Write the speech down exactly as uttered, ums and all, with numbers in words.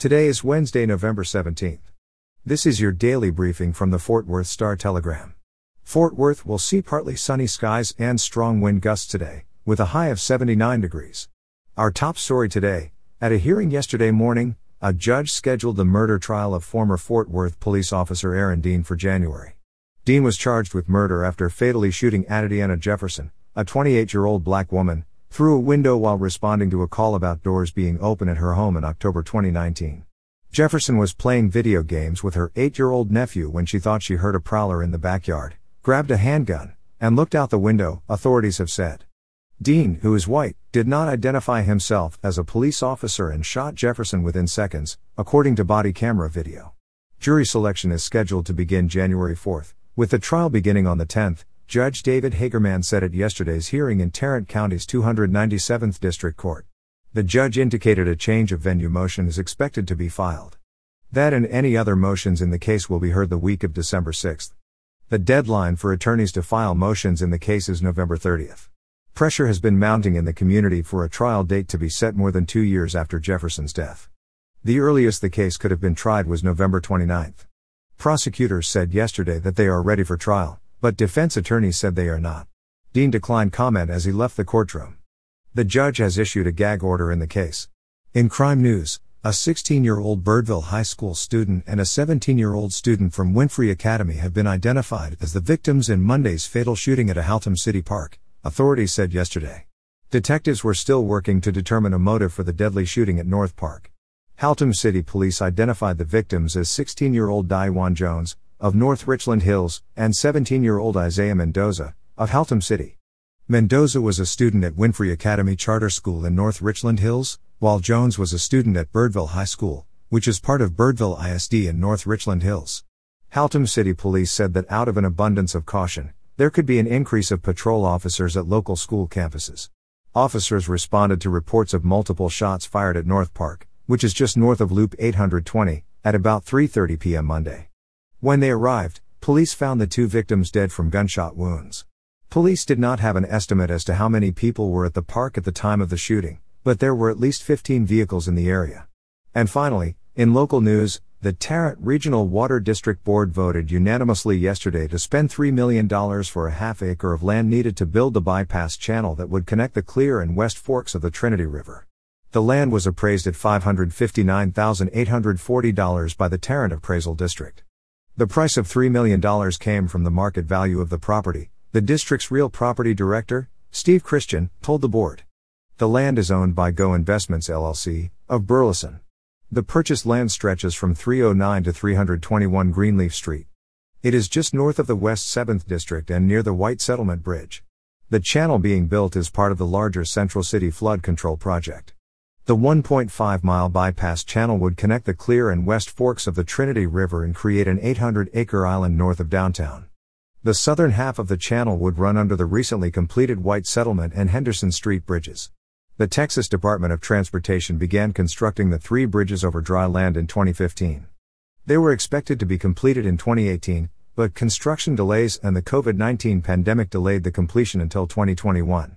Today is Wednesday, November seventeenth. This is your daily briefing from the Fort Worth Star-Telegram. Fort Worth will see partly sunny skies and strong wind gusts today, with a high of seventy-nine degrees. Our top story today: at a hearing yesterday morning, a judge scheduled the murder trial of former Fort Worth police officer Aaron Dean for January. Dean was charged with murder after fatally shooting Atatiana Jefferson, a twenty-eight-year-old black woman, through a window while responding to a call about doors being open at her home in October twenty nineteen. Jefferson was playing video games with her eight-year-old nephew when she thought she heard a prowler in the backyard, grabbed a handgun, and looked out the window, authorities have said. Dean, who is white, did not identify himself as a police officer and shot Jefferson within seconds, according to body camera video. Jury selection is scheduled to begin January fourth, with the trial beginning on the tenth, Judge David Hagerman said at yesterday's hearing in Tarrant County's two hundred ninety-seventh District Court. The judge indicated a change of venue motion is expected to be filed. That and any other motions in the case will be heard the week of December sixth. The deadline for attorneys to file motions in the case is November thirtieth. Pressure has been mounting in the community for a trial date to be set more than two years after Jefferson's death. The earliest the case could have been tried was November twenty-ninth. Prosecutors said yesterday that they are ready for trial, but defense attorneys said they are not. Dean declined comment as he left the courtroom. The judge has issued a gag order in the case. In crime news, a sixteen-year-old Birdville High School student and a seventeen-year-old student from Winfrey Academy have been identified as the victims in Monday's fatal shooting at a Haltom City park, authorities said yesterday. Detectives were still working to determine a motive for the deadly shooting at North Park. Haltom City police identified the victims as sixteen-year-old Daiwan Jones, of North Richland Hills, and seventeen-year-old Isaiah Mendoza, of Haltom City. Mendoza was a student at Winfrey Academy Charter School in North Richland Hills, while Jones was a student at Birdville High School, which is part of Birdville I S D in North Richland Hills. Haltom City police said that out of an abundance of caution, there could be an increase of patrol officers at local school campuses. Officers responded to reports of multiple shots fired at North Park, which is just north of Loop eight hundred twenty, at about three thirty p.m. Monday. When they arrived, police found the two victims dead from gunshot wounds. Police did not have an estimate as to how many people were at the park at the time of the shooting, but there were at least fifteen vehicles in the area. And finally, in local news, the Tarrant Regional Water District Board voted unanimously yesterday to spend three million dollars for a half acre of land needed to build the bypass channel that would connect the Clear and West Forks of the Trinity River. The land was appraised at five hundred fifty-nine thousand eight hundred forty dollars by the Tarrant Appraisal District. The price of three million dollars came from the market value of the property, the district's real property director, Steve Christian, told the board. The land is owned by Go Investments L L C, of Burleson. The purchased land stretches from three oh nine to three twenty-one Greenleaf Street. It is just north of the West seventh District and near the White Settlement Bridge. The channel being built is part of the larger Central City Flood Control Project. The one point five mile bypass channel would connect the Clear and West Forks of the Trinity River and create an eight hundred acre island north of downtown. The southern half of the channel would run under the recently completed White Settlement and Henderson Street bridges. The Texas Department of Transportation began constructing the three bridges over dry land in twenty fifteen. They were expected to be completed in twenty eighteen, but construction delays and the COVID nineteen pandemic delayed the completion until twenty twenty-one.